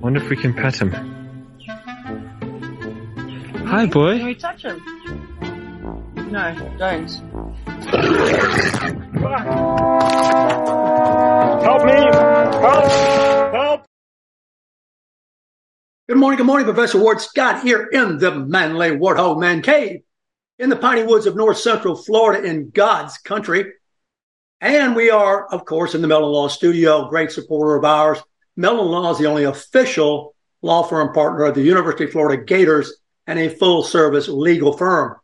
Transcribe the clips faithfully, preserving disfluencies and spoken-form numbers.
Wonder if we can pat him. Hi, boy. Can we touch him? No, don't. Help me! Help! Help! Good morning, good morning, Professor Ward Scott here in the Manly Warthog Man Cave in the piney woods of north central Florida in God's country. And we are, of course, in the Mellon Law studio, great supporter of ours. Mellon Law is the only official law firm partner of the University of Florida Gators and a full-service legal firm.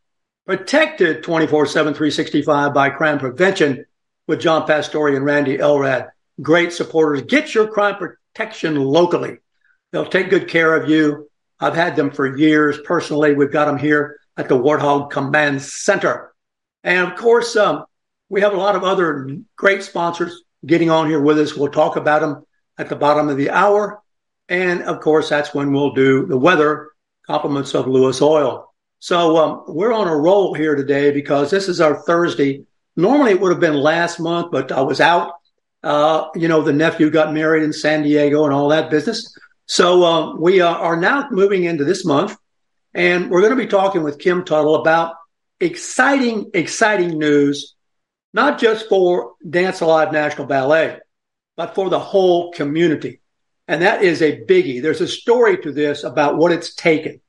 Protected twenty-four seven, three sixty-five by Crime Prevention with John Pastore and Randy Elrad. Great supporters. Get your crime protection locally. They'll take good care of you. I've had them for years. Personally, we've got them here at the Warthog Command Center. And, of course, um, we have a lot of other great sponsors getting on here with us. We'll talk about them at the bottom of the hour. And, of course, that's when we'll do the weather, compliments of Lewis Oil. So um, we're on a roll here today because this is our Thursday. Normally it would have been last month, but I was out. Uh, you know, the nephew got married in San Diego and all that business. So um, we uh, are now moving into this month, and we're going to be talking with Kim Tuttle about exciting, exciting news, not just for Dance Alive National Ballet, but for the whole community. And that is a biggie. There's a story to this about what it's taken,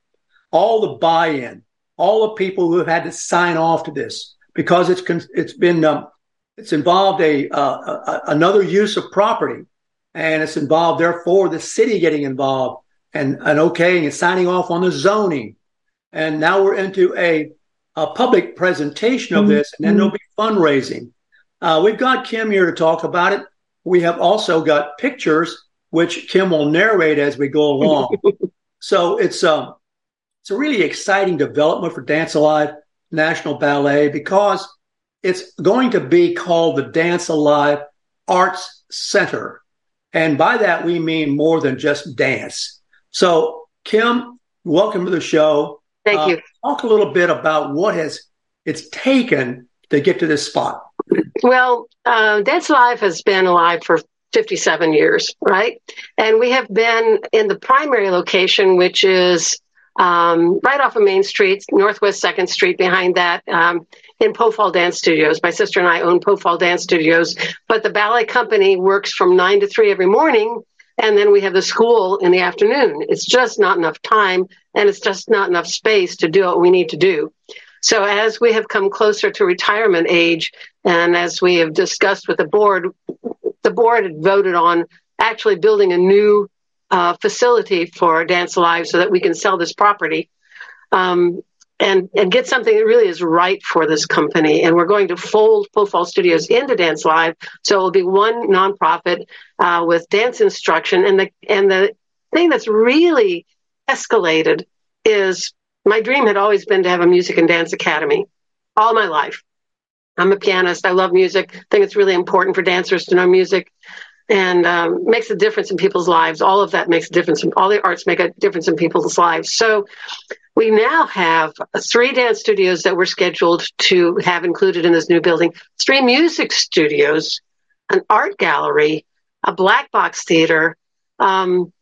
all the buy-in, all the people who have had to sign off to this, because it's con- it's been um, it's involved a, uh, a another use of property, and it's involved therefore the city getting involved and and okaying and signing off on the zoning, and now we're into a a public presentation of this, and then there'll be fundraising. Uh, we've got Kim here to talk about it. We have also got pictures, which Kim will narrate as we go along. So it's um, it's a really exciting development for Dance Alive National Ballet because it's going to be called the Dance Alive Arts Center. And by that, we mean more than just dance. So, Kim, welcome to the show. Thank uh, you. Talk a little bit about what has it's taken to get to this spot. Well, uh, Dance Alive has been alive for fifty-seven years, right? And we have been in the primary location, which is um, right off of Main Street, Northwest second Street, behind that, um, in Pofahl Dance Studios. My sister and I own Pofahl Dance Studios, but the ballet company works from nine to three every morning, and then we have the school in the afternoon. It's just not enough time, and it's just not enough space to do what we need to do. So as we have come closer to retirement age, and as we have discussed with the board, the board had voted on actually building a new uh, facility for Dance Alive so that we can sell this property um, and, and get something that really is right for this company. And we're going to fold Pofahl Studios into Dance Alive, so it will be one nonprofit uh, with dance instruction. And the and the thing that's really escalated is, my dream had always been to have a music and dance academy all my life. I'm a pianist. I love music. I think it's really important for dancers to know music, and um, makes a difference in people's lives. All of that makes a difference. In, all the arts make a difference in people's lives. So we now have three dance studios that we're scheduled to have included in this new building, three music studios, an art gallery, a black box theater, um,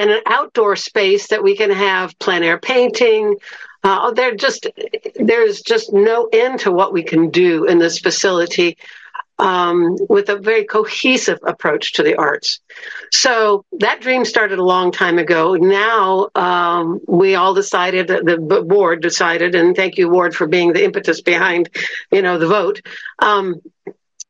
and an outdoor space that we can have plein air painting. Uh, they're just, there's just no end to what we can do in this facility um, with a very cohesive approach to the arts. So that dream started a long time ago. Now um, we all decided, the board decided, and thank you, Ward, for being the impetus behind, you know, the vote. Um,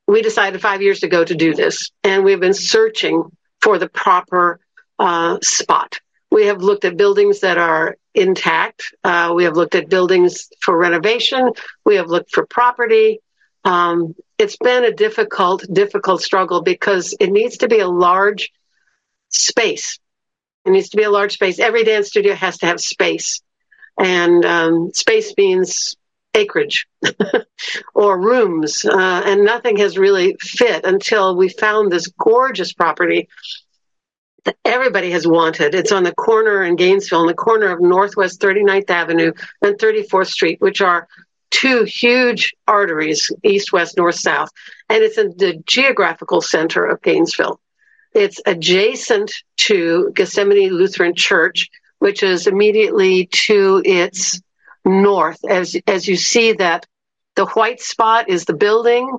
we decided five years ago to do this, and we've been searching for the proper Uh, spot. We have looked at buildings that are intact. Uh, we have looked at buildings for renovation. We have looked for property. Um, it's been a difficult, difficult struggle because it needs to be a large space. It needs to be a large space. Every dance studio has to have space. And um, space means acreage or rooms. Uh, and nothing has really fit until we found this gorgeous property that everybody has wanted. It's on the corner in Gainesville, on the corner of Northwest thirty-ninth Avenue and thirty-fourth Street, which are two huge arteries, east, west, north, south. And it's in the geographical center of Gainesville. It's adjacent to Gethsemane Lutheran Church, which is immediately to its north. As as you see that the white spot is the building,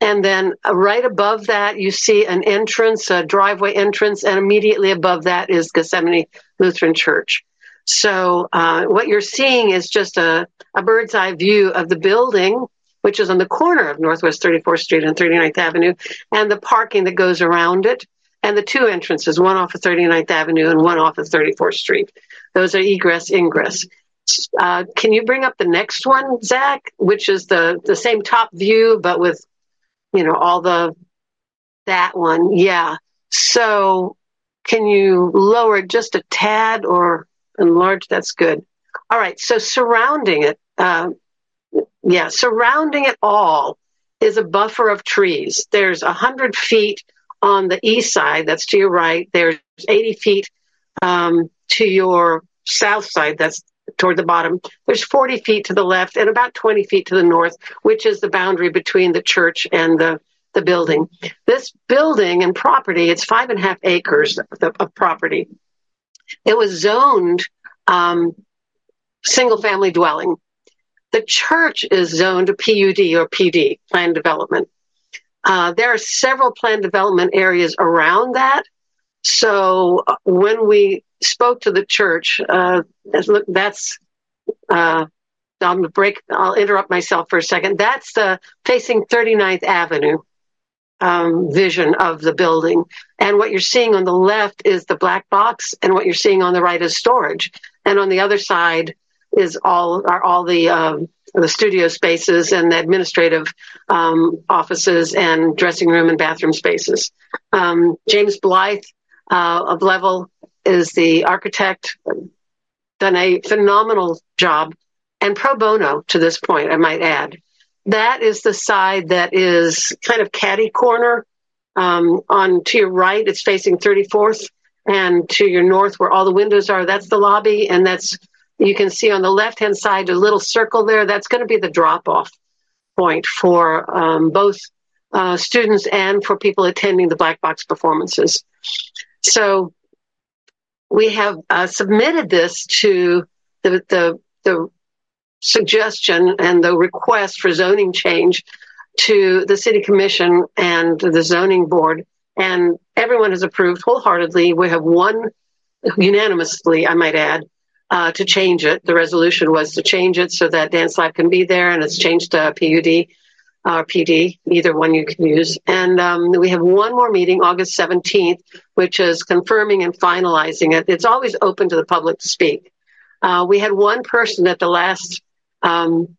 and then right above that you see an entrance, a driveway entrance, and immediately above that is Gethsemane Lutheran Church. So uh, what you're seeing is just a, a bird's eye view of the building, which is on the corner of Northwest thirty-fourth Street and thirty-ninth Avenue, and the parking that goes around it, and the two entrances, one off of thirty-ninth Avenue and one off of thirty-fourth Street. Those are egress, ingress. Uh, can you bring up the next one, Zach, which is the, the same top view, but with, you know, all the, that one. Yeah. So can you lower it just a tad or enlarge? That's good. All right. So surrounding it, uh, yeah, surrounding it all is a buffer of trees. There's one hundred feet on the east side, that's to your right. There's eighty feet um, to your south side, that's toward the bottom. There's forty feet to the left and about twenty feet to the north, which is the boundary between the church and the, the building. This building and property, it's five and a half acres of, of property. It was zoned um, single-family dwelling. The church is zoned P U D or P D, planned development. Uh, there are several planned development areas around that. So when we spoke to the church, uh, that's, uh, I'm break, I'll interrupt myself for a second. That's the facing thirty-ninth Avenue um, vision of the building. And what you're seeing on the left is the black box, and what you're seeing on the right is storage. And on the other side is all are all the... Um, the studio spaces and the administrative um, offices and dressing room and bathroom spaces. Um, James Blythe uh, of Level is the architect, done a phenomenal job, and pro bono to this point, I might add. That is the side that is kind of catty corner. Um, on to your right, it's facing thirty-fourth, and to your north where all the windows are, that's the lobby, and that's you can see on the left-hand side, a little circle there. That's going to be the drop-off point for um, both uh, students and for people attending the Black Box performances. So we have uh, submitted this to the, the the suggestion and the request for zoning change to the City Commission and the Zoning Board, and everyone has approved wholeheartedly. We have won unanimously, I might add, Uh, to change it. The resolution was to change it so that Dance Live can be there, and it's changed to P U D or P D, either one you can use. And um, we have one more meeting, August seventeenth, which is confirming and finalizing it. It's always open to the public to speak. Uh, we had one person at the last um,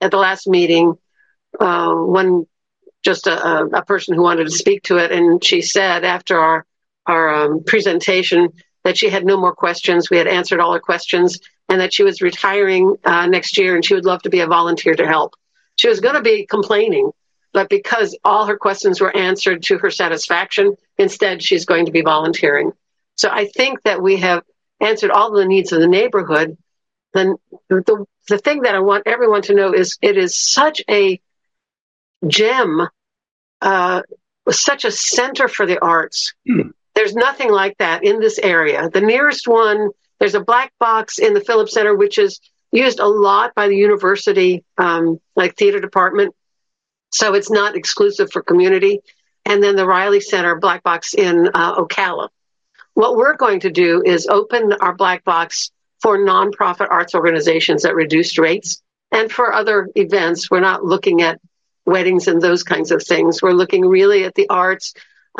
at the last meeting, uh, one just a, a person who wanted to speak to it, and she said after our our um, presentation that she had no more questions. We had answered all her questions, and that she was retiring uh, next year, and she would love to be a volunteer to help. She was going to be complaining, but because all her questions were answered to her satisfaction, instead she's going to be volunteering. So I think that we have answered all the needs of the neighborhood. Then the the thing that I want everyone to know is it is such a gem, uh, such a center for the arts. Hmm. There's nothing like that in this area. The nearest one, there's a black box in the Phillips Center, which is used a lot by the university, um, like theater department. So it's not exclusive for community. And then the Riley Center black box in uh, Ocala. What we're going to do is open our black box for nonprofit arts organizations at reduced rates and for other events. We're not looking at weddings and those kinds of things. We're looking really at the arts.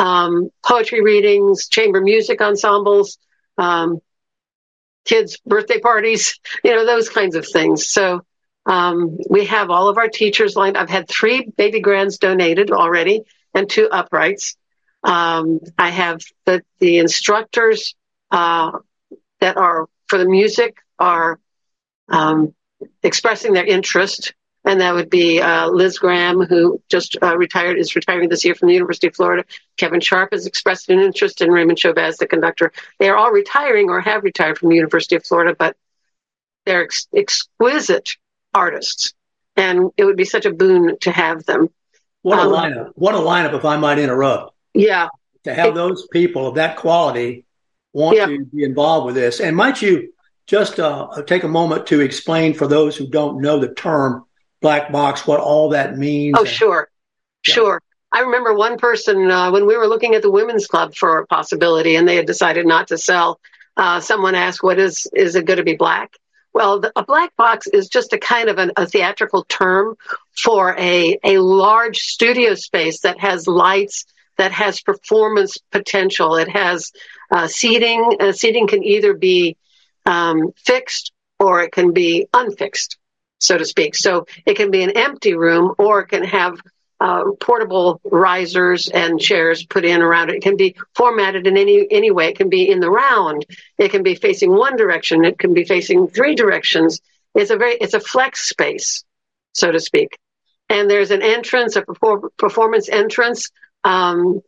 Um, poetry readings, chamber music ensembles, um, kids' birthday parties, you know, those kinds of things. So um, we have all of our teachers lined. I've had three baby grands donated already and two uprights. Um, I have the, the instructors uh, that are for the music are um, expressing their interest. And that would be uh, Liz Graham, who just uh, retired, is retiring this year from the University of Florida. Kevin Sharp has expressed an interest in Raymond Chauvin as the conductor. They are all retiring or have retired from the University of Florida, but they're ex- exquisite artists. And it would be such a boon to have them. What a um, lineup. What a lineup, if I might interrupt. Yeah. To have it, those people of that quality want yeah. to be involved with this. And might you just uh, take a moment to explain for those who don't know the term black box, what all that means? Oh, and, sure. Yeah. Sure. I remember one person uh, when we were looking at the women's club for a possibility and they had decided not to sell, uh, someone asked, what is, is it going to be black? Well, the, a black box is just a kind of an, a theatrical term for a, a large studio space that has lights, that has performance potential. It has uh, seating. Uh, seating can either be um, fixed or it can be unfixed, so to speak. So it can be an empty room or it can have uh, portable risers and chairs put in around it. It can be formatted in any any way. It can be in the round. It can be facing one direction. It can be facing three directions. It's a very it's a flex space, so to speak. And there's an entrance, a perfor- performance entrance um,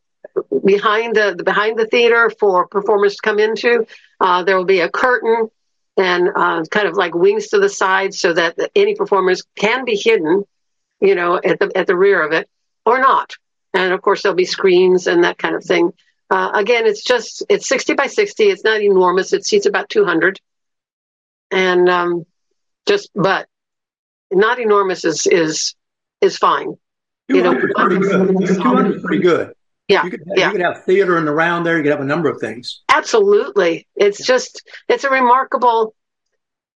behind the, the behind the theater for performers to come into. Uh, there will be a curtain and uh, kind of like wings to the side so that any performers can be hidden, you know, at the at the rear of it or not. And, of course, there'll be screens and that kind of thing. Uh, again, it's just, it's sixty by sixty. It's not enormous. It seats about two hundred. And um, just, but not enormous is is, is fine. You know, pretty good. two hundred is pretty good. Yeah. You could, yeah. You could have theater in the round there. You could have a number of things. Absolutely. It's yeah. just, it's a remarkable,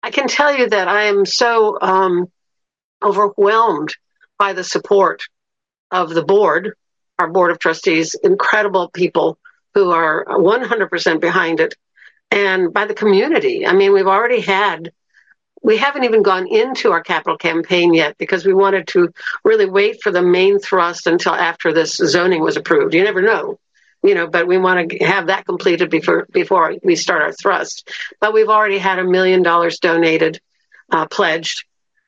I can tell you that I am so um, overwhelmed by the support of the board, our board of trustees, incredible people who are one hundred percent behind it, and by the community. I mean, we've already had, we haven't even gone into our capital campaign yet because we wanted to really wait for the main thrust until after this zoning was approved. You never know, you know, but we want to have that completed before before we start our thrust. But we've already had a million dollars donated, uh, pledged,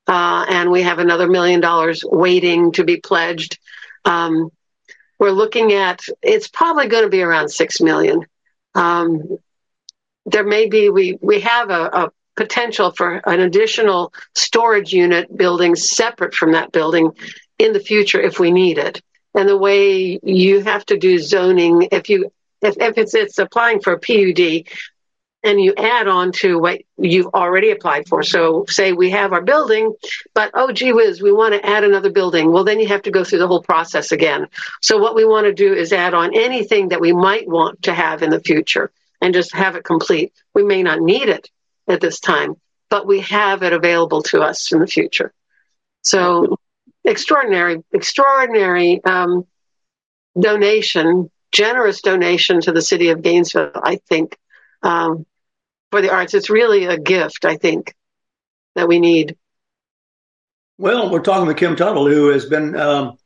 uh, and we have another million dollars waiting to be pledged. Um, we're looking at, it's probably going to be around six million dollars. Um, there may be, we, we have a, a potential for an additional storage unit building separate from that building in the future if we need it. And the way you have to do zoning, if you if, if it's it's applying for a P U D and you add on to what you've already applied for. So say we have our building, but oh gee whiz, we want to add another building. Well, then you have to go through the whole process again. So what we want to do is add on anything that we might want to have in the future and just have it complete. We may not need it at this time, but we have it available to us in the future. So extraordinary, extraordinary um, donation, generous donation to the city of Gainesville, I think, um, for the arts. It's really a gift, I think, that we need. Well, we're talking with Kim Tuttle, who has been um,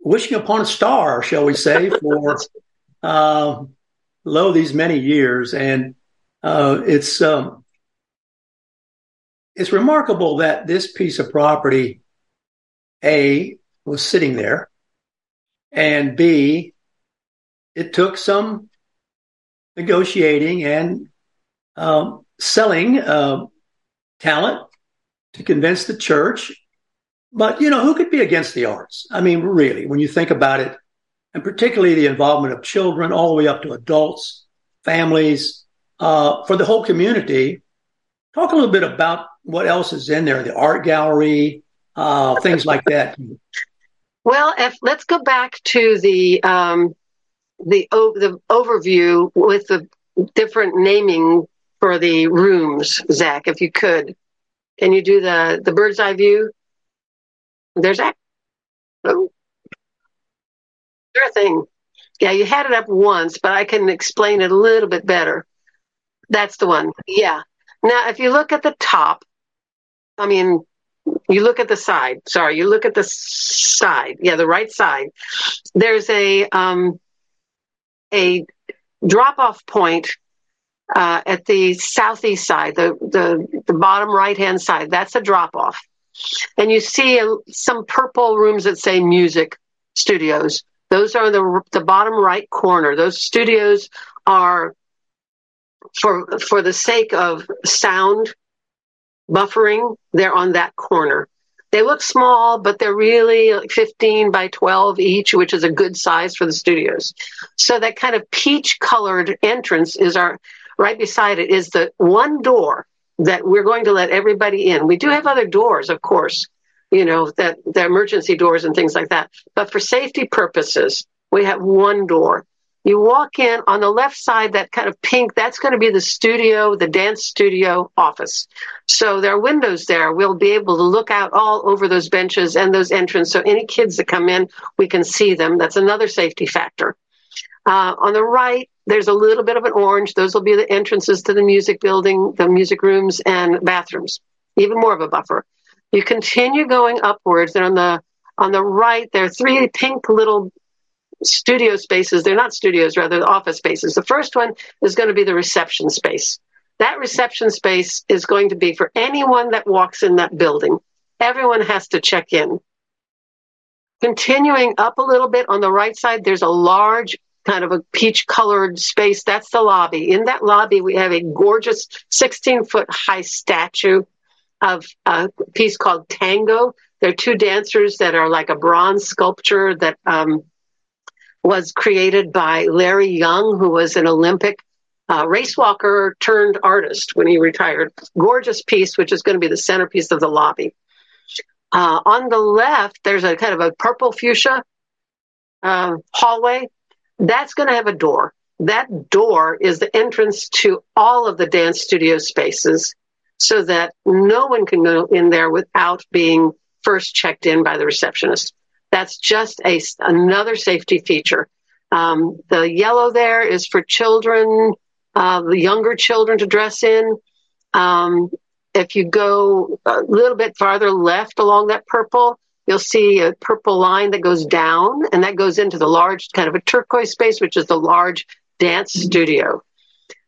wishing upon a star, shall we say, for uh, lo these many years. And Uh, it's um, it's remarkable that this piece of property, A, was sitting there, and B, it took some negotiating and um, selling uh, talent to convince the church. But, you know, who could be against the arts? I mean, really, when you think about it, and particularly the involvement of children all the way up to adults, families, Uh, for the whole community. Talk a little bit about what else is in there, the art gallery, uh, things like that. Well, if, let's go back to the um, the o- the overview with the different naming for the rooms, Zach, if you could. Can you do the, the bird's eye view? There's that. Oh. Sure thing. Yeah, you had it up once, but I can explain it a little bit better. That's the one. Yeah. Now, if you look at the top, I mean, you look at the side. Sorry, you look at the side. Yeah, the right side. There's a um, a drop-off point uh, at the southeast side, the, the, the bottom right-hand side. That's a drop-off. And you see uh, some purple rooms that say music studios. Those are the the bottom right corner. Those studios are for for the sake of sound buffering. They're on that corner. They look small, but they're really like fifteen by twelve each, which is a good size for the studios. So that kind of peach-colored entrance is our, right beside it is the one door that we're going to let everybody in. We do have other doors, of course, you know, that the emergency doors and things like that. But for safety purposes, we have one door. You walk in on the left side, that kind of pink, that's going to be the studio, the dance studio office. So there are windows there. We'll be able to look out all over those benches and those entrances. So any kids that come in, we can see them. That's another safety factor. Uh, on the right, there's a little bit of an orange. Those will be the entrances to the music building, the music rooms and bathrooms, even more of a buffer. You continue going upwards, and on the on the right, there are three pink little studio spaces. They're not studios, rather, office spaces. The first one is going to be the reception space. That reception space is going to be for anyone that walks in that building. Everyone has to check in. Continuing up a little bit on the right side, there's a large kind of a peach-colored space. That's the lobby. In that lobby, we have a gorgeous sixteen-foot high statue of a piece called Tango. There are two dancers that are like a bronze sculpture that um, was created by Larry Young, who was an Olympic uh, race walker turned artist when he retired. Gorgeous piece, which is going to be the centerpiece of the lobby. Uh, on the left, there's a kind of a purple fuchsia uh, hallway. That's going to have a door. That door is the entrance to all of the dance studio spaces, so that no one can go in there without being first checked in by the receptionist. That's just a, another safety feature. Um, the yellow there is for children, uh, the younger children to dress in. Um, if you go a little bit farther left along that purple, you'll see a purple line that goes down, and that goes into the large kind of a turquoise space, which is the large dance studio.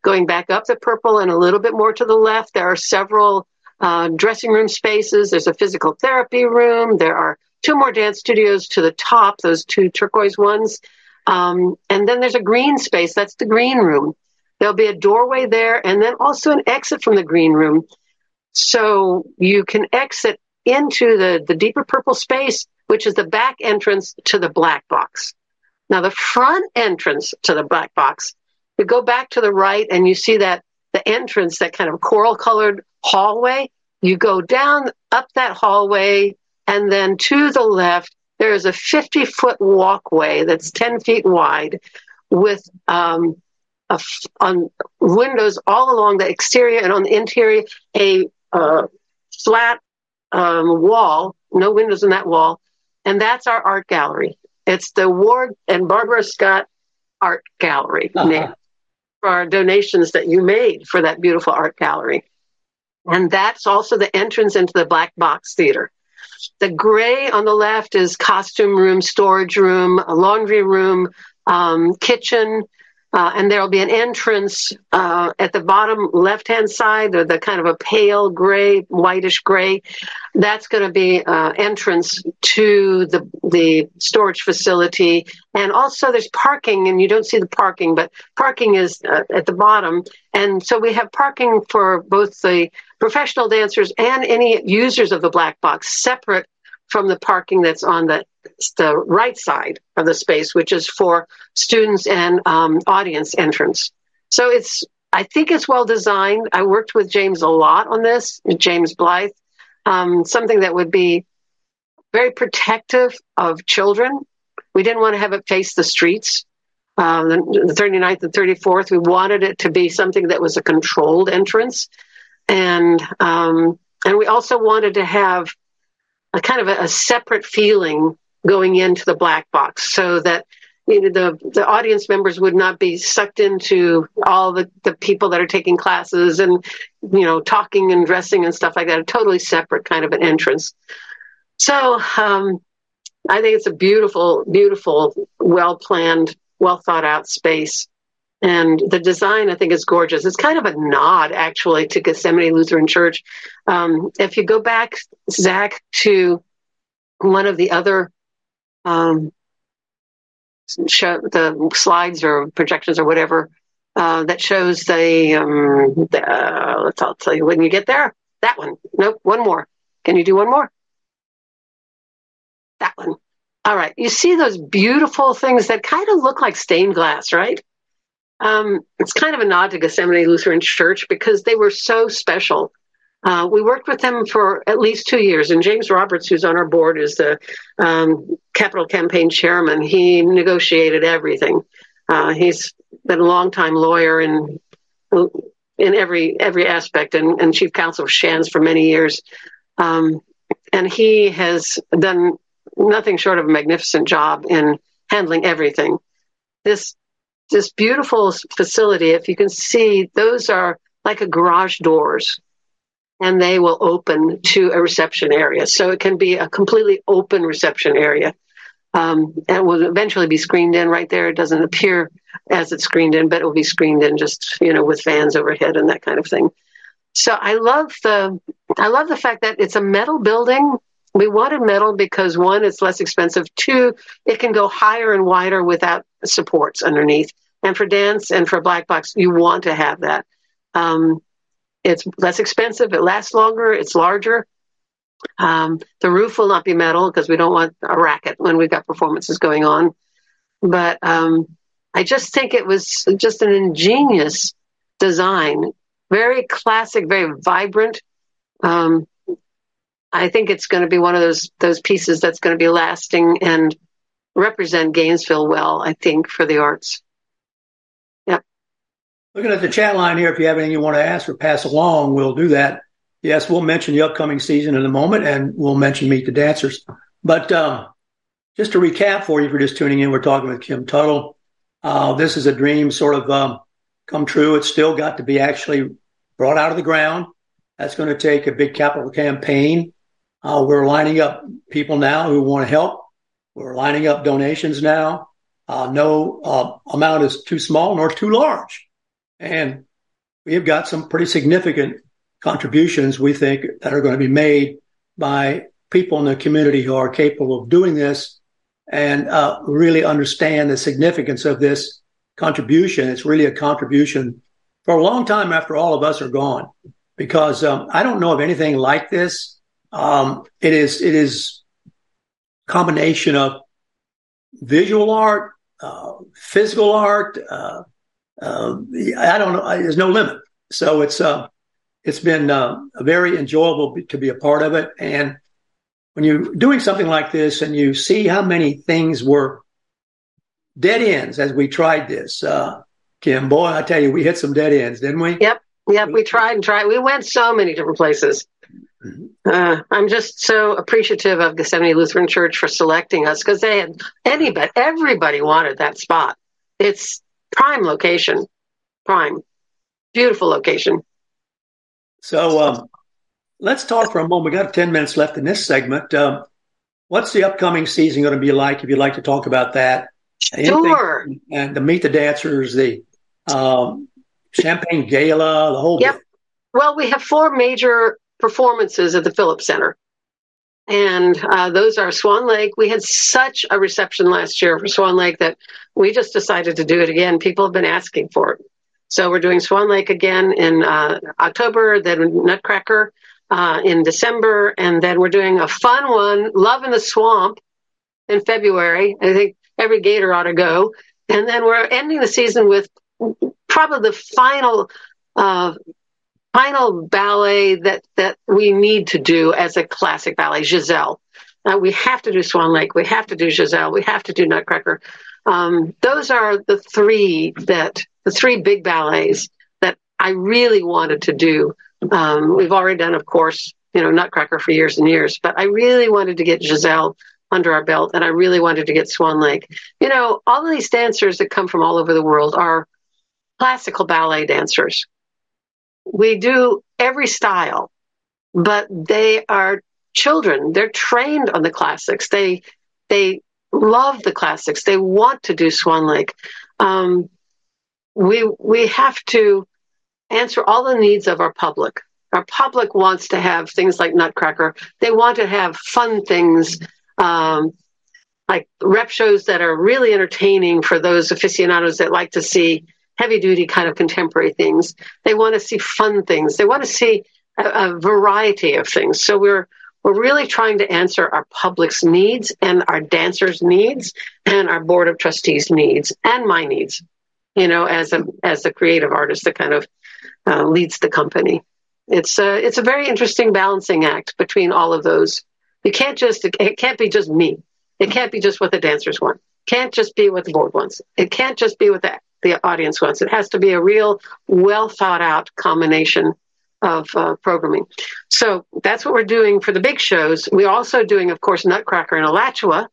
Going back up the purple and a little bit more to the left, there are several uh, dressing room spaces. There's a physical therapy room. There are two more dance studios to the top, those two turquoise ones. Um, and then there's a green space. That's the green room. There'll be a doorway there and then also an exit from the green room. So you can exit into the, the deeper purple space, which is the back entrance to the black box. Now, the front entrance to the black box, you go back to the right and you see that the entrance, that kind of coral-colored hallway. You go down up that hallway and then to the left, there is a fifty-foot walkway that's ten feet wide with um, a, on windows all along the exterior and on the interior, a uh, flat um, wall, no windows in that wall, and that's our art gallery. It's the Ward and Barbara Scott Art Gallery uh-huh. name. Our donations that you made for that beautiful art gallery. And that's also the entrance into the black box theater. The gray on the left is costume room, storage room, laundry room, um, kitchen, uh, and there'll be an entrance uh, at the bottom left-hand side, or the kind of a pale gray, whitish gray. That's going to be uh, entrance to the, the storage facility. And also there's parking, and you don't see the parking, but parking is uh, at the bottom. And so we have parking for both the professional dancers and any users of the black box, separate from the parking that's on the, the right side of the space, which is for students and um, audience entrance. So it's, I think it's well designed. I worked with James a lot on this, James Blythe, um, something that would be very protective of children. We didn't want to have it face the streets, uh, the thirty-ninth and thirty-fourth. We wanted it to be something that was a controlled entrance. And um, and we also wanted to have a kind of a, a separate feeling going into the black box, so that you know the, the audience members would not be sucked into all the, the people that are taking classes and you know talking and dressing and stuff like that, a totally separate kind of an entrance. So um I think it's a beautiful, beautiful, well-planned, well-thought-out space. And the design, I think, is gorgeous. It's kind of a nod, actually, to Gethsemane Lutheran Church. Um, if you go back, Zach, to one of the other um, show, the slides or projections or whatever uh, that shows the, um, the uh, let's I'll tell you when you get there. That one. Nope, one more. Can you do one more? That one. All right. You see those beautiful things that kind of look like stained glass, right? Um, it's kind of a nod to Gethsemane Lutheran Church because they were so special. Uh, we worked with them for at least two years, and James Roberts, who's on our board, is the um, Capital Campaign chairman. He negotiated everything. Uh, he's been a longtime lawyer in in every every aspect, and, and chief counsel of Shands for many years. Um, and he has done nothing short of a magnificent job in handling everything. This. This beautiful facility, if you can see, those are like a garage doors, and they will open to a reception area. So it can be a completely open reception area. Um, and it will eventually be screened in right there. It doesn't appear as it's screened in, but it will be screened in just, you know, with fans overhead and that kind of thing. So I love the, I love the fact that it's a metal building. We wanted metal because, one, it's less expensive. Two, it can go higher and wider without supports underneath. And for dance and for black box, you want to have that. Um, it's less expensive. It lasts longer. It's larger. Um, the roof will not be metal because we don't want a racket when we've got performances going on. But um, I just think it was just an ingenious design. Very classic, very vibrant. Um, I think it's going to be one of those those pieces that's going to be lasting and represent Gainesville well, I think, for the arts. Yep. Looking at the chat line here, if you have anything you want to ask or pass along, we'll do that. Yes, we'll mention the upcoming season in a moment, and we'll mention Meet the Dancers. But uh, just to recap for you, if you're just tuning in, we're talking with Kim Tuttle. Uh, this is a dream sort of um, come true. It's still got to be actually brought out of the ground. That's going to take a big capital campaign. Uh, we're lining up people now who want to help. We're lining up donations now. Uh, no uh, amount is too small nor too large. And we have got some pretty significant contributions, we think, that are going to be made by people in the community who are capable of doing this and uh, really understand the significance of this contribution. It's really a contribution for a long time after all of us are gone, because um, I don't know of anything like this. Um, it is, it is, combination of visual art, uh, physical art. Uh, uh, I don't know. I, there's no limit. So it's uh, it's been uh, very enjoyable b- to be a part of it. And when you're doing something like this and you see how many things were dead ends as we tried this, uh, Kim, boy, I tell you, we hit some dead ends, didn't we? Yep. Yep. We tried and tried. We went so many different places. Uh, I'm just so appreciative of Gethsemane Lutheran Church for selecting us, because they had anybody, everybody wanted that spot. It's prime location, prime, beautiful location. So um, let's talk for a moment. We got ten minutes left in this segment. Um, what's the upcoming season going to be like? If you'd like to talk about that, sure. Anything, and the Meet the Dancers, the um, Champagne Gala, the whole. Yep. Bit. Well, we have four major performances at the Phillips Center. And uh, those are Swan Lake. We had such a reception last year for Swan Lake that we just decided to do it again. People have been asking for it. So we're doing Swan Lake again in uh, October, then Nutcracker uh, in December, and then we're doing a fun one, Love in the Swamp, in February. I think every gator ought to go. And then we're ending the season with probably the final uh final ballet that, that we need to do as a classic ballet, Giselle. Uh, we have to do Swan Lake. We have to do Giselle. We have to do Nutcracker. Um, those are the three that the three big ballets that I really wanted to do. Um, we've already done, of course, you know, Nutcracker for years and years, but I really wanted to get Giselle under our belt, and I really wanted to get Swan Lake. You know, all of these dancers that come from all over the world are classical ballet dancers. We do every style, but they are children. They're trained on the classics. They they love the classics. They want to do Swan Lake. Um, we we have to answer all the needs of our public. Our public wants to have things like Nutcracker. They want to have fun things, um, like rep shows that are really entertaining for those aficionados that like to see heavy-duty kind of contemporary things. They want to see fun things. They want to see a, a variety of things. So we're we're really trying to answer our public's needs and our dancers' needs and our board of trustees' needs and my needs, you know, as a as a creative artist that kind of uh, leads the company. It's a, it's a very interesting balancing act between all of those. You can't just, it can't be just me. It can't be just what the dancers want. It can't just be what the board wants. It can't just be what the, the audience wants. It has to be a real, well thought out combination of uh, programming. So that's what we're doing for the big shows. We're also doing, of course, Nutcracker in Alachua,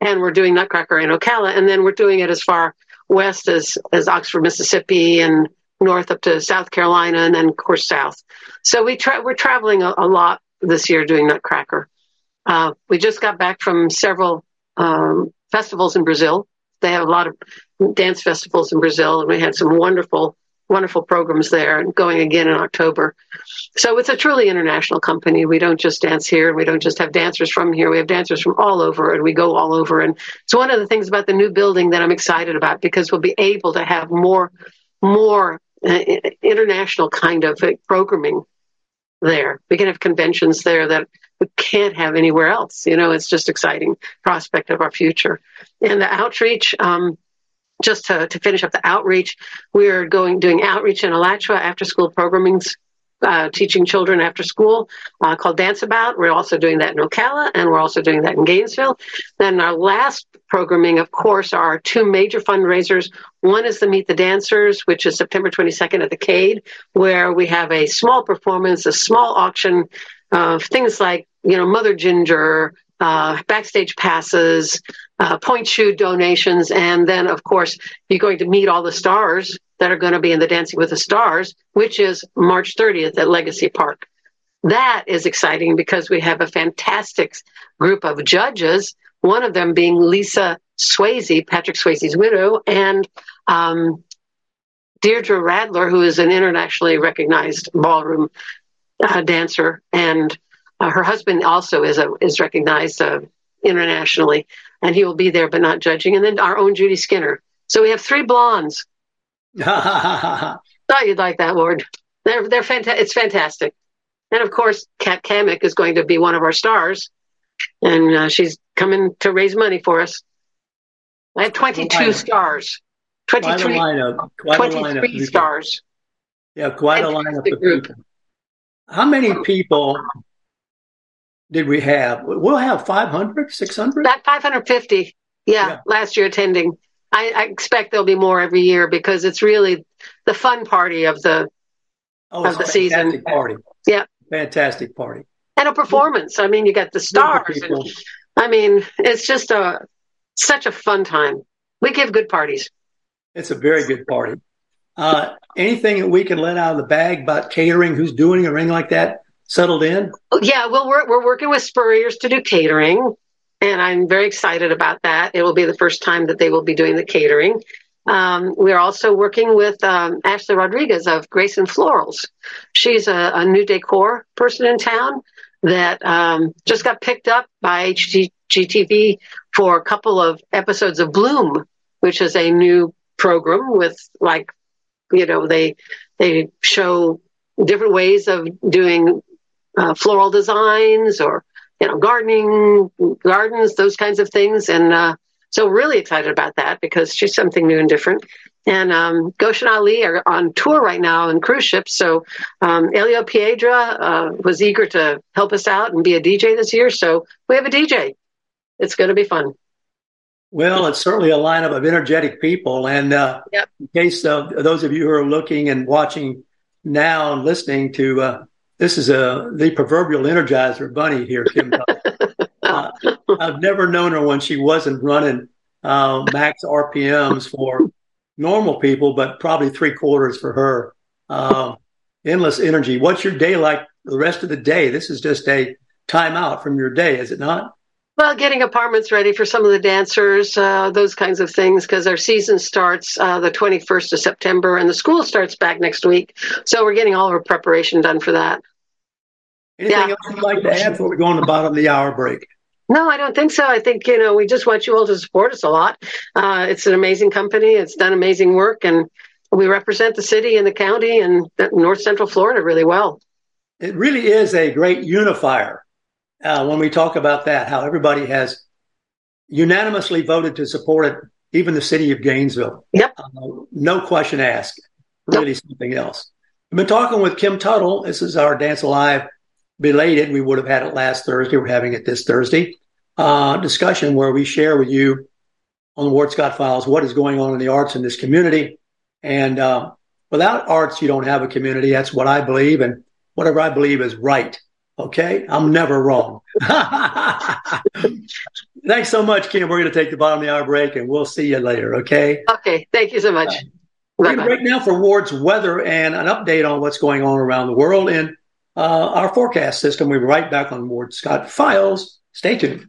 and we're doing Nutcracker in Ocala, and then we're doing it as far west as, as Oxford, Mississippi, and north up to South Carolina, and then of course south. So we tra- we're traveling a, a lot this year doing Nutcracker. Uh, we just got back from several um, festivals in Brazil. They have a lot of dance festivals in Brazil, and we had some wonderful, wonderful programs there, and going again in October. So it's a truly international company. We don't just dance here, and we don't just have dancers from here. We have dancers from all over, and we go all over. And it's one of the things about the new building that I'm excited about, because we'll be able to have more, more international kind of programming there. We can have conventions there that we can't have anywhere else. You know, it's just exciting prospect of our future. And the outreach, um, just to, to finish up the outreach, we're going doing outreach in Alachua, after-school programming, uh, teaching children after school, uh, called Dance About. We're also doing that in Ocala, and we're also doing that in Gainesville. Then our last programming, of course, are two major fundraisers. One is the Meet the Dancers, which is September twenty-second at the Cade, where we have a small performance, a small auction of things like, you know, Mother Ginger, uh, backstage passes, uh, point shoe donations. And then, of course, you're going to meet all the stars that are going to be in the Dancing with the Stars, which is March thirtieth at Legacy Park. That is exciting because we have a fantastic group of judges, one of them being Lisa Swayze, Patrick Swayze's widow, and um, Deirdre Radler, who is an internationally recognized ballroom uh, dancer. And uh, her husband also is a, is recognized uh, internationally, and he will be there but not judging. And then our own Judy Skinner. So we have three blondes. Thought you'd like that, Ward. They're, they're fanta- it's fantastic. And, of course, Kat Kamick is going to be one of our stars, and uh, she's coming to raise money for us. I have twenty-two stars. twenty-three, twenty-three stars. Yeah, quite a lineup of people. How many people did we have? We'll have five hundred, six hundred? About five hundred fifty, yeah, yeah, last year attending. I, I expect there'll be more every year because it's really the fun party of the, oh, of the season. Oh, it's a fantastic party. Yeah. Fantastic party. And a performance. I mean, you got the stars. And, I mean, it's just a such a fun time. We give good parties. It's a very good party. Uh, anything that we can let out of the bag about catering, who's doing it or anything like that, settled in? Yeah, well, we're, we're working with Spurrier's to do catering, and I'm very excited about that. It will be the first time that they will be doing the catering. Um, we're also working with um, Ashley Rodriguez of Grace and Florals. She's a, a new decor person in town that um, just got picked up by H G T V for a couple of episodes of Bloom, which is a new program with, like, you know, they they show different ways of doing uh, floral designs or, you know, gardening, gardens, those kinds of things. And uh, so really excited about that because she's something new and different. And um, Goshen Ali are on tour right now in cruise ships. So um, Elio Piedra uh, was eager to help us out and be a D J this year. So we have a D J. It's going to be fun. Well, it's certainly a lineup of energetic people. And uh, yep. In case of those of you who are looking and watching now and listening to, uh, this is a, the proverbial energizer bunny here, Kim. uh, I've never known her when she wasn't running uh, max R P Ms for normal people, but probably three quarters for her. Uh, endless energy. What's your day like the rest of the day? This is just a time out from your day, is it not? Well, getting apartments ready for some of the dancers, uh, those kinds of things, because our season starts uh, the twenty-first of September and the school starts back next week. So we're getting all of our preparation done for that. Anything yeah. else you'd like to add before we go on the bottom of the hour break? No, I don't think so. I think, you know, we just want you all to support us a lot. Uh, it's an amazing company. It's done amazing work. And we represent the city and the county and North Central Florida really well. It really is a great unifier uh, when we talk about that, how everybody has unanimously voted to support it, even the city of Gainesville. Yep. Uh, no question asked. Really yep. something else. I've been talking with Kim Tuttle. This is our Dance Alive belated, we would have had it last Thursday. We're having it this Thursday. Uh, discussion where we share with you on the Ward Scott Files what is going on in the arts in this community. And uh, without arts, you don't have a community. That's what I believe, and whatever I believe is right. Okay, I'm never wrong. Thanks so much, Kim. We're going to take the bottom of the hour break, and we'll see you later. Okay. Okay. Thank you so much. Uh, we're going to break now for Ward's weather and an update on what's going on around the world in Uh, our forecast system. We'll be right back on Ward Scott Files. Stay tuned.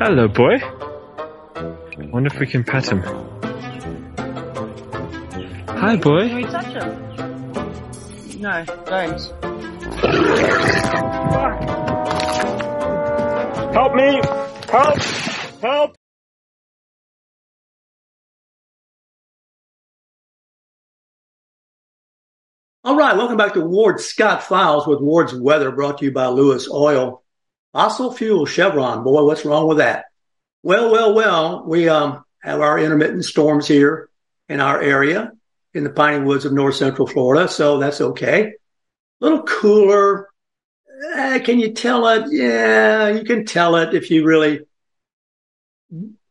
Hello, boy. I wonder if we can pat him. Hi, boy. Can we touch him? No, don't. Help me! Help! Help! All right, welcome back to Ward Scott Files with Ward's Weather, brought to you by Lewis Oil. Fossil fuel, Chevron, boy, what's wrong with that? Well, well, well, we um, have our intermittent storms here in our area, in the piney woods of north central Florida, so that's okay. A little cooler. Eh, can you tell it? Yeah, you can tell it if you really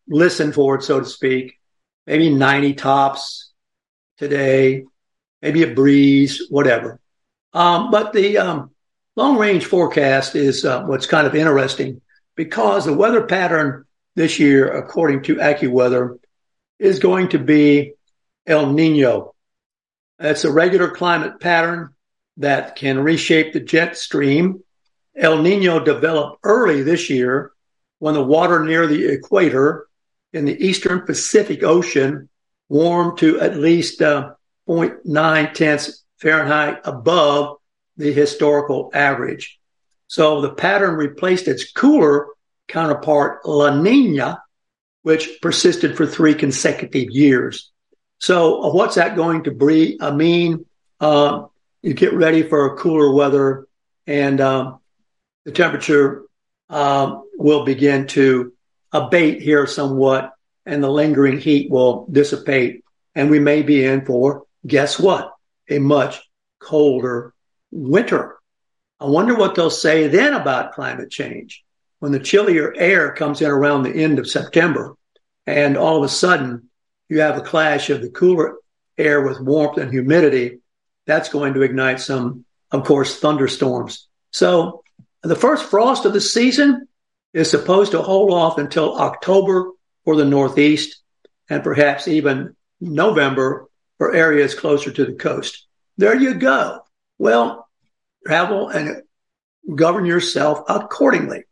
listen for it, so to speak. Maybe ninety tops today, maybe a breeze, whatever. Um, but the... Um, long-range forecast is uh, what's kind of interesting, because the weather pattern this year, according to AccuWeather, is going to be El Nino. It's a regular climate pattern that can reshape the jet stream. El Nino developed early this year when the water near the equator in the eastern Pacific Ocean warmed to at least uh, zero point nine tenths Fahrenheit above the historical average. So the pattern replaced its cooler counterpart, La Nina, which persisted for three consecutive years. So what's that going to be? I mean, uh, you get ready for cooler weather, and uh, the temperature uh, will begin to abate here somewhat, and the lingering heat will dissipate, and we may be in for, guess what, a much colder winter. I wonder what they'll say then about climate change when the chillier air comes in around the end of September, and all of a sudden you have a clash of the cooler air with warmth and humidity. That's going to ignite some, of course, thunderstorms. So the first frost of the season is supposed to hold off until October for the Northeast, and perhaps even November for areas closer to the coast. There you go. Well, travel and govern yourself accordingly.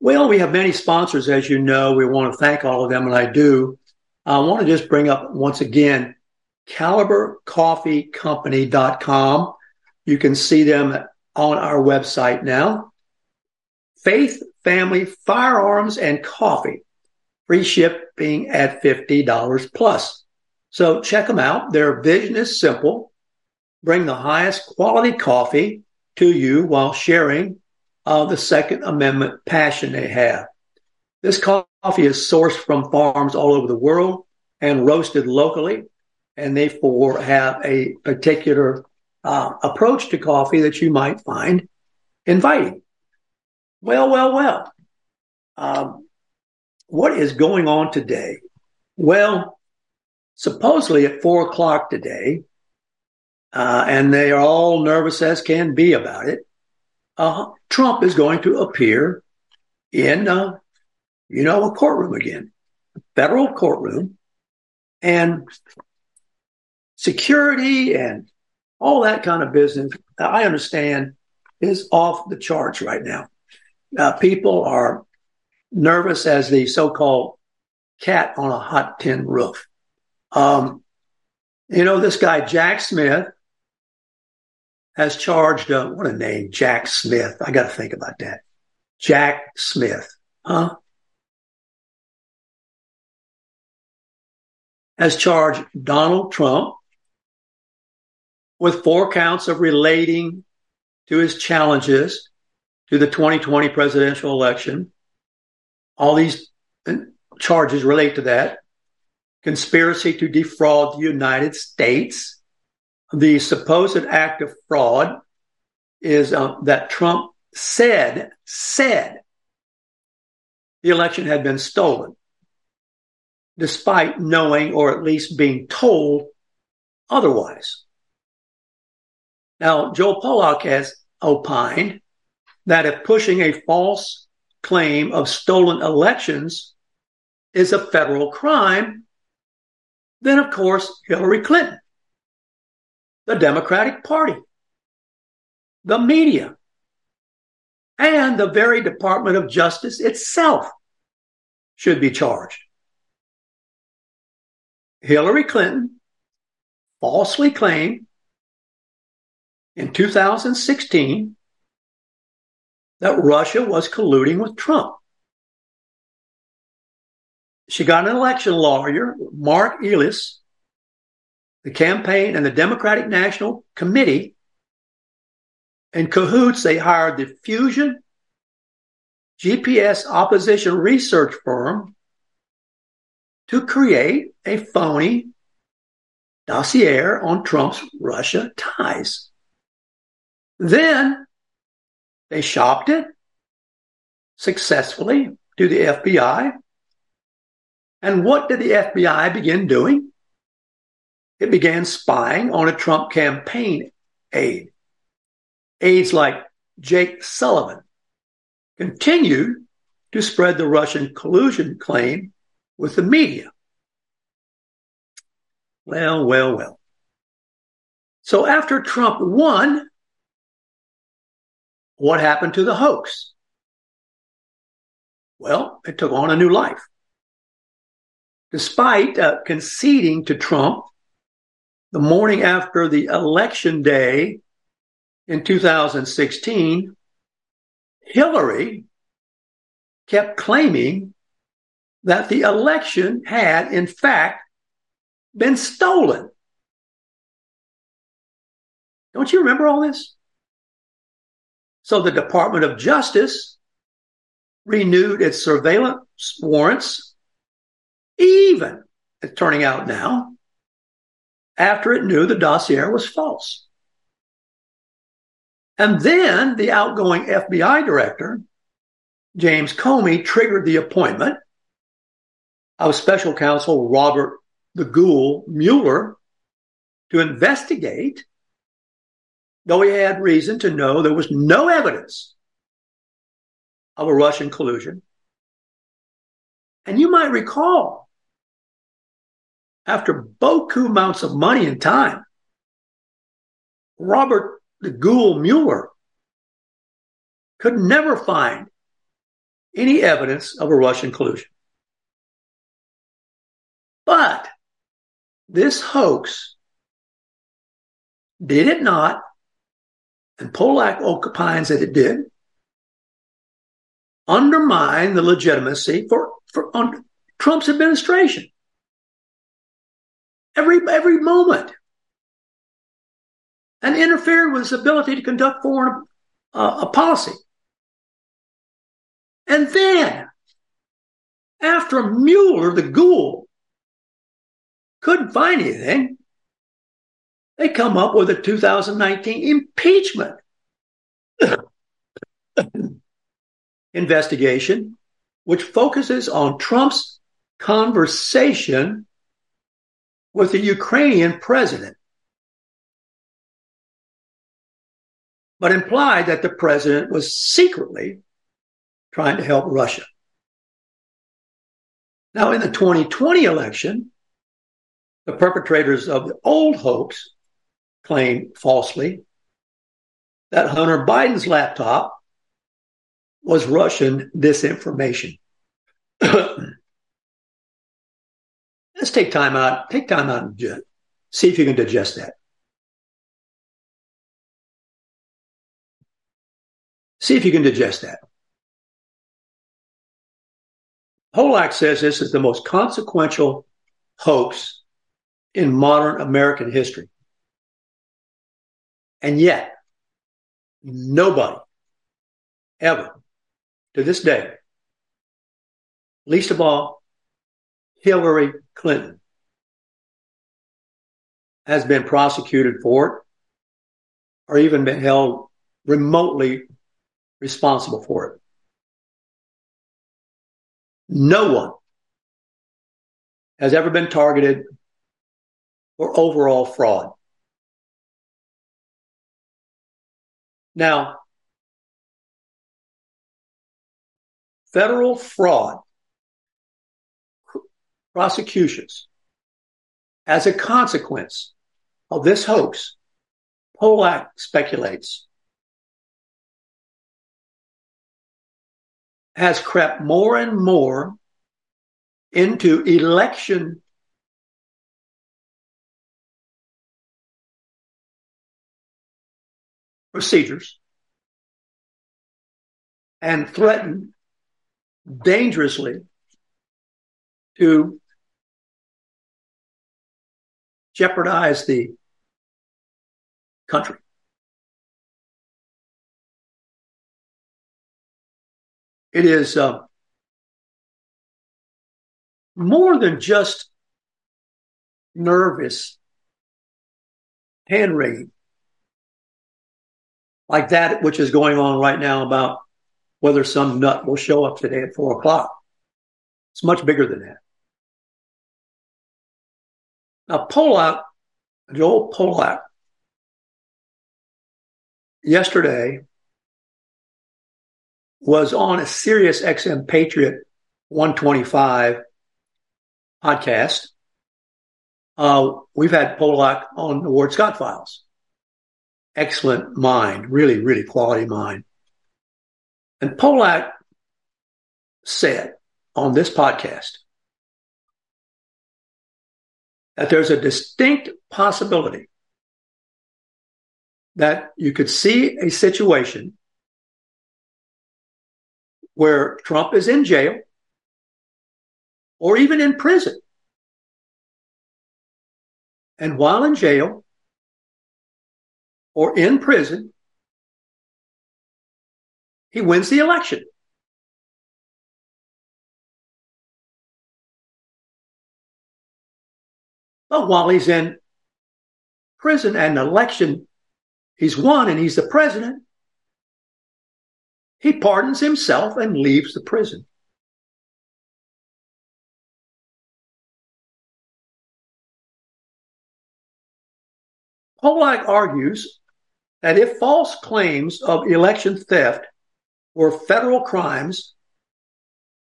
Well, we have many sponsors, as you know. We want to thank all of them, and I do. I want to just bring up once again, Caliber Coffee Company dot com. You can see them on our website now. Faith, Family, Firearms, and Coffee. Free shipping at fifty dollars plus. So check them out. Their vision is simple. Bring the highest quality coffee to you while sharing uh, the Second Amendment passion they have. This coffee is sourced from farms all over the world and roasted locally, and they for have a particular uh, approach to coffee that you might find inviting. Well, well, well. Um, what is going on today? Well, supposedly at four o'clock today, uh, and they are all nervous as can be about it, uh, Trump is going to appear in, uh, you know, a courtroom again, a federal courtroom, and security and all that kind of business, I understand, is off the charts right now. Uh, people are nervous as the so-called cat on a hot tin roof. Um, you know, this guy, Jack Smith, has charged, uh, what a name, Jack Smith. I got to think about that. Jack Smith, huh? Has charged Donald Trump with four counts of relating to his challenges to the twenty twenty presidential election. All these charges relate to that. Conspiracy to defraud the United States. The supposed act of fraud is uh, that Trump said, said the election had been stolen, despite knowing or at least being told otherwise. Now, Joel Pollak has opined that if pushing a false claim of stolen elections is a federal crime, then, of course, Hillary Clinton, the Democratic Party, the media, and the very Department of Justice itself should be charged. Hillary Clinton falsely claimed in two thousand sixteen that Russia was colluding with Trump. She got an election lawyer, Mark Ellis, the campaign and the Democratic National Committee. In cahoots, they hired the Fusion G P S opposition research firm to create a phony dossier on Trump's Russia ties. Then they shopped it successfully to the F B I. And what did the F B I begin doing? It began spying on a Trump campaign aide. Aides like Jake Sullivan continued to spread the Russian collusion claim with the media. Well, well, well. So after Trump won, what happened to the hoax? Well, it took on a new life. Despite uh, conceding to Trump the morning after the election day in two thousand sixteen, Hillary kept claiming that the election had, in fact, been stolen. Don't you remember all this? So the Department of Justice renewed its surveillance warrants, even, it's turning out now, after it knew the dossier was false. And then the outgoing F B I director, James Comey, triggered the appointment of special counsel Robert the Ghoul Mueller to investigate, though he had reason to know there was no evidence of a Russian collusion. And you might recall, after beaucoup amounts of money and time, Robert the Ghoul Mueller could never find any evidence of a Russian collusion. But this hoax, did it not, and Pollak opines that it did, undermine the legitimacy for, for under Trump's administration. Every, every moment. And interfered with his ability to conduct foreign uh, policy. And then, after Mueller, the Ghoul, couldn't find anything, they come up with a two thousand nineteen impeachment investigation, which focuses on Trump's conversation with the Ukrainian president, but implied that the president was secretly trying to help Russia. Now, in the twenty twenty election, the perpetrators of the old hoax claimed falsely that Hunter Biden's laptop was Russian disinformation. Let's take time out. Take time out and digest, see if you can digest that. See if you can digest that. Pollak says this is the most consequential hoax in modern American history. And yet, nobody ever, to this day, least of all Hillary Clinton, has been prosecuted for it or even been held remotely responsible for it. No one has ever been targeted for overall fraud. Now, federal fraud prosecutions, as a consequence of this hoax, Pollak speculates, has crept more and more into election procedures and threatened dangerously to jeopardize the country. It is uh, more than just nervous hand-wringing, like that which is going on right now about whether some nut will show up today at four o'clock. It's much bigger than that. Now, Pollak, Joel Pollak, yesterday was on a Sirius X M Patriot one twenty-five podcast. Uh, we've had Pollak on the Ward Scott Files. Excellent mind, really, really quality mind. And Pollak said on this podcast that there's a distinct possibility that you could see a situation where Trump is in jail or even in prison. And while in jail or in prison, he wins the election. But while he's in prison and an election, he's won and he's the president, he pardons himself and leaves the prison. Pollak argues that if false claims of election theft were federal crimes,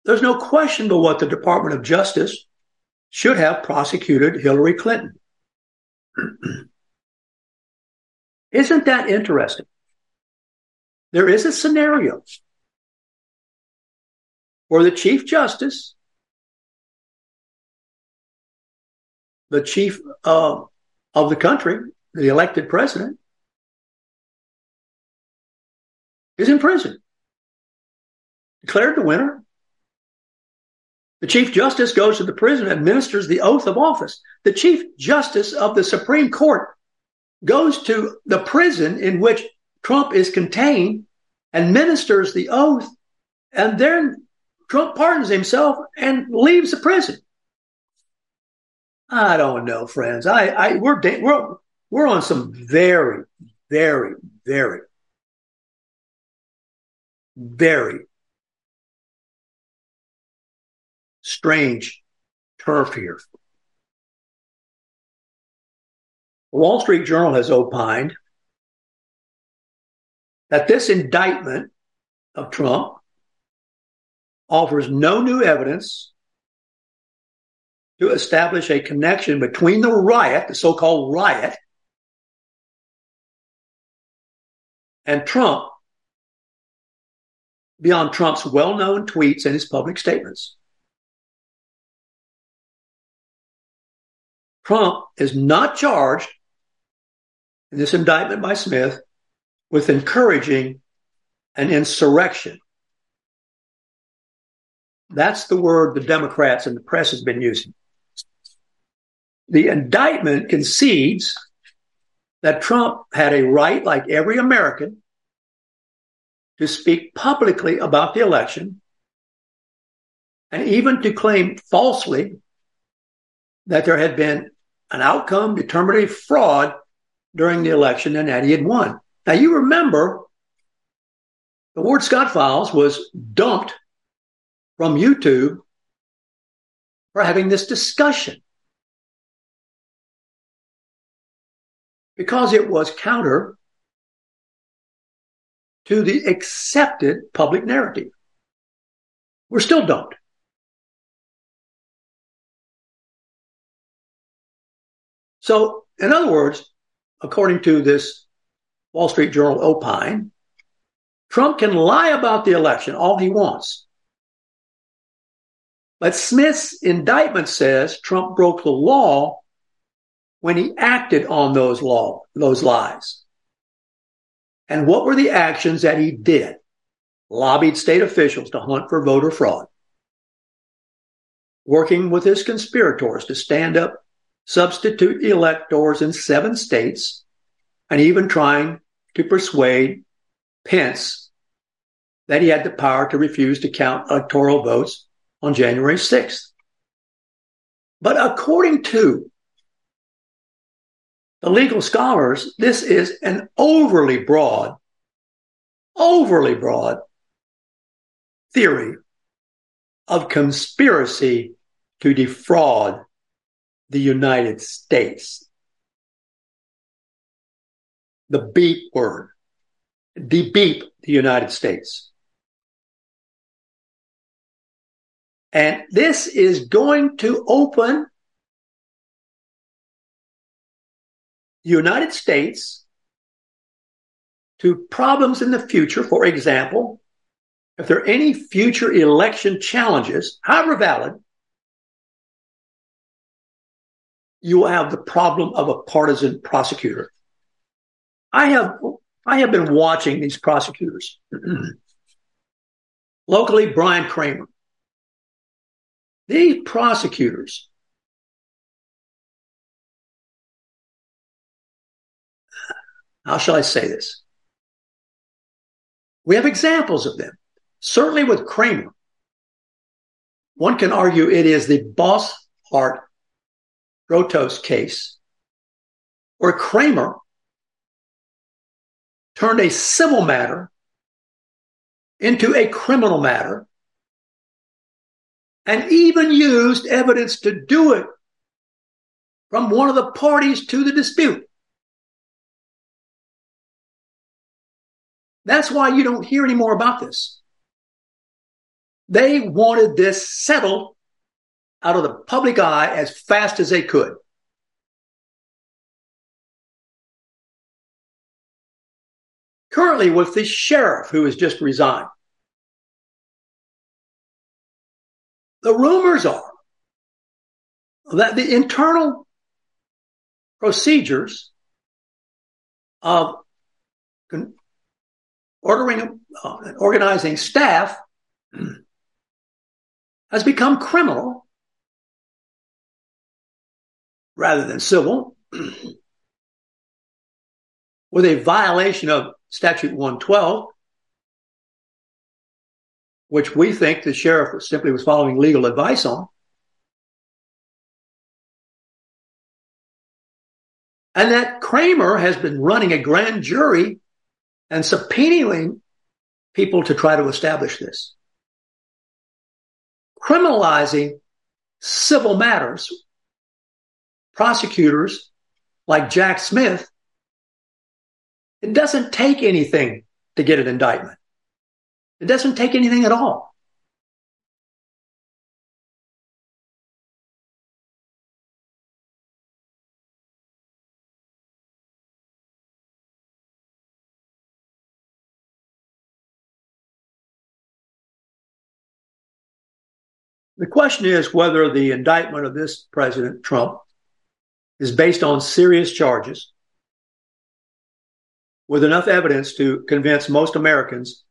there's no question but what the Department of Justice should have prosecuted Hillary Clinton. Isn't that interesting? There is a scenario where the Chief Justice, the chief uh, of the country, the elected president, is in prison, declared the winner. The Chief Justice goes to the prison and administers the oath of office. The Chief Justice of the Supreme Court goes to the prison in which Trump is contained and ministers the oath, and then Trump pardons himself and leaves the prison. I don't know, friends. I, I we're we're we're on some very, very, very, very strange turf here. The Wall Street Journal has opined that this indictment of Trump offers no new evidence to establish a connection between the riot, the so-called riot, and Trump beyond Trump's well-known tweets and his public statements. Trump is not charged in this indictment by Smith with encouraging an insurrection. That's the word the Democrats and the press has been using. The indictment concedes that Trump had a right, like every American, to speak publicly about the election and even to claim falsely that there had been an outcome determinative fraud during the election and that he had won. Now, you remember the Ward Scott Files was dumped from YouTube for having this discussion because it was counter to the accepted public narrative. We're still dumped. So, in other words, according to this Wall Street Journal opine, Trump can lie about the election all he wants. But Smith's indictment says Trump broke the law when he acted on those law, those lies. And what were the actions that he did? Lobbied state officials to hunt for voter fraud. Working with his conspirators to stand up substitute electors in seven states, and even trying to persuade Pence that he had the power to refuse to count electoral votes on January sixth. But according to the legal scholars, this is an overly broad, overly broad theory of conspiracy to defraud the United States. The beep word, de-beep the United States. And this is going to open the United States to problems in the future. For example, if there are any future election challenges, however valid, you will have the problem of a partisan prosecutor. I have I have been watching these prosecutors. Locally, Brian Kramer. These prosecutors, how shall I say this? We have examples of them. Certainly with Kramer, one can argue it is the Boss Hart Grotos case where Kramer turned a civil matter into a criminal matter and even used evidence to do it from one of the parties to the dispute. That's why you don't hear any more about this. They wanted this settled out of the public eye as fast as they could. Currently with the sheriff who has just resigned. The rumors are that the internal procedures of con- ordering uh, and organizing staff has become criminal rather than civil, with a violation of Statute one twelve, which we think the sheriff simply was following legal advice on. And that Kramer has been running a grand jury and subpoenaing people to try to establish this. Criminalizing civil matters, prosecutors like Jack Smith, it doesn't take anything to get an indictment. It doesn't take anything at all. The question is whether the indictment of this President Trump is based on serious charges with enough evidence to convince most Americans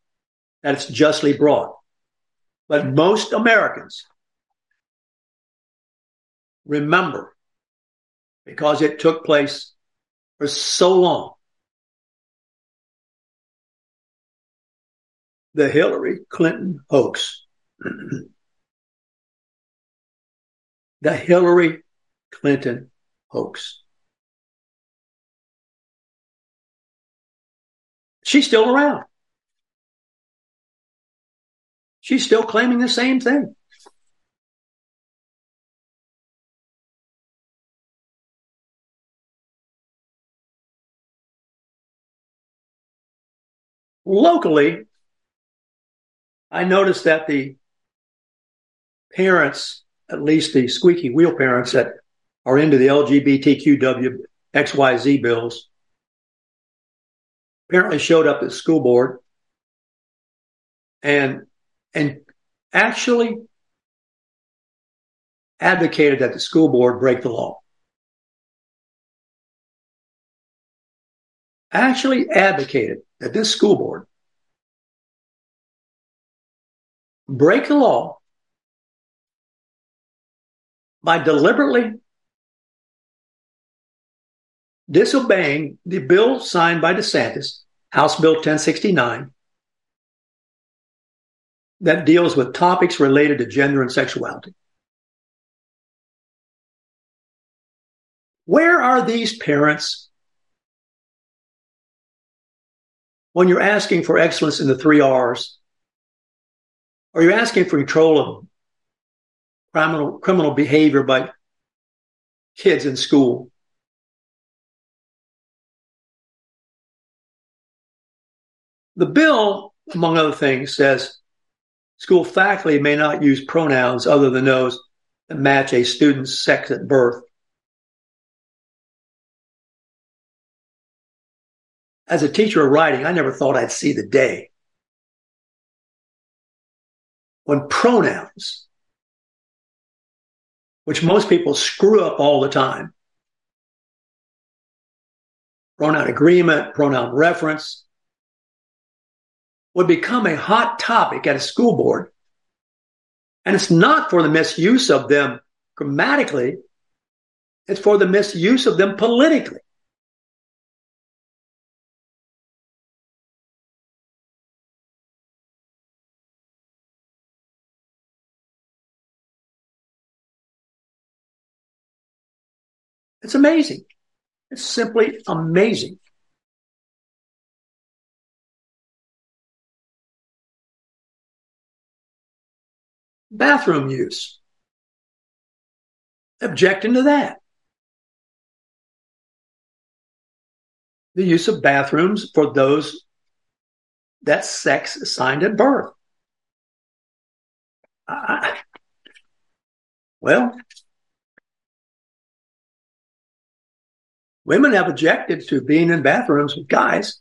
that it's justly brought. But most Americans, remember, because it took place for so long, the Hillary Clinton hoax. The Hillary Clinton hoax. She's still around. She's still claiming the same thing. Locally, I noticed that the parents, at least the squeaky wheel parents that are into the L G B T Q W X Y Z bills, apparently showed up at the school board and and actually advocated that the school board break the law. Actually advocated that this school board break the law by deliberately disobeying the bill signed by DeSantis, House Bill ten sixty-nine, that deals with topics related to gender and sexuality. Where are these parents when you're asking for excellence in the three R's, or you're asking for control of criminal criminal behavior by kids in school? The bill, among other things, says school faculty may not use pronouns other than those that match a student's sex at birth . As a teacher of writing, I never thought I'd see the day when pronouns, which most people screw up all the time, pronoun agreement, pronoun reference, would become a hot topic at a school board. And it's not for the misuse of them grammatically. It's for the misuse of them politically. It's amazing. It's simply amazing. Bathroom use. Objecting to that. The use of bathrooms for those that sex assigned at birth. I, well, women have objected to being in bathrooms with guys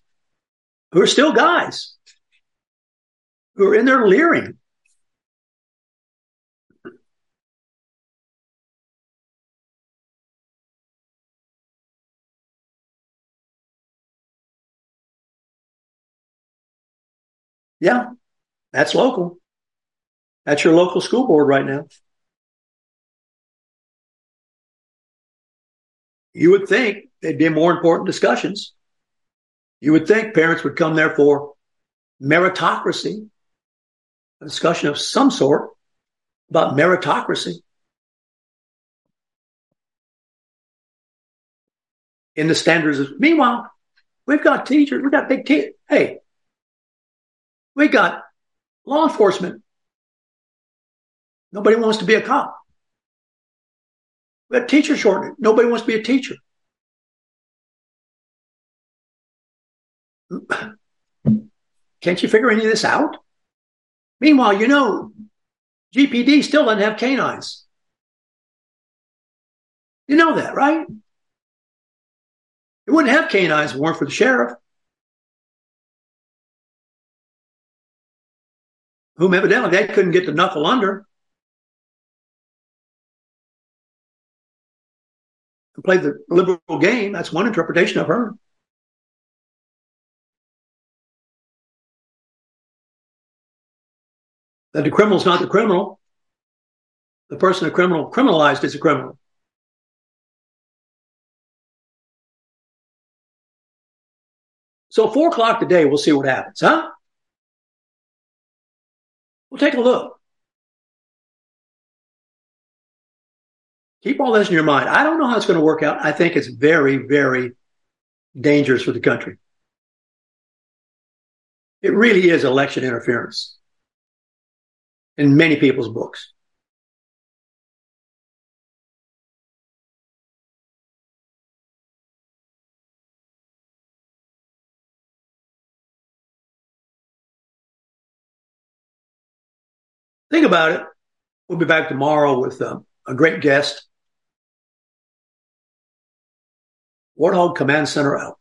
who are still guys, who are in there leering. Yeah, that's local. That's your local school board right now. You would think they'd be more important discussions. You would think parents would come there for meritocracy, a discussion of some sort about meritocracy. In the standards of, meanwhile, we've got teachers, we've got big teachers. Hey, we got law enforcement. Nobody wants to be a cop. We got teacher shortage. Nobody wants to be a teacher. Can't you figure any of this out? Meanwhile, you know, G P D still doesn't have canines. You know that, right? It wouldn't have canines if it weren't for the sheriff, whom evidently they couldn't get the knuckle under and play the liberal game. That's one interpretation of her. That the criminal's not the criminal. The person a criminal criminalized is a criminal. So four o'clock today, we'll see what happens, huh? Well, take a look. Keep all this in your mind. I don't know how it's going to work out. I think it's very, very dangerous for the country. It really is election interference in many people's books. Think about it. We'll be back tomorrow with uh, a great guest. Warthog Command Center out.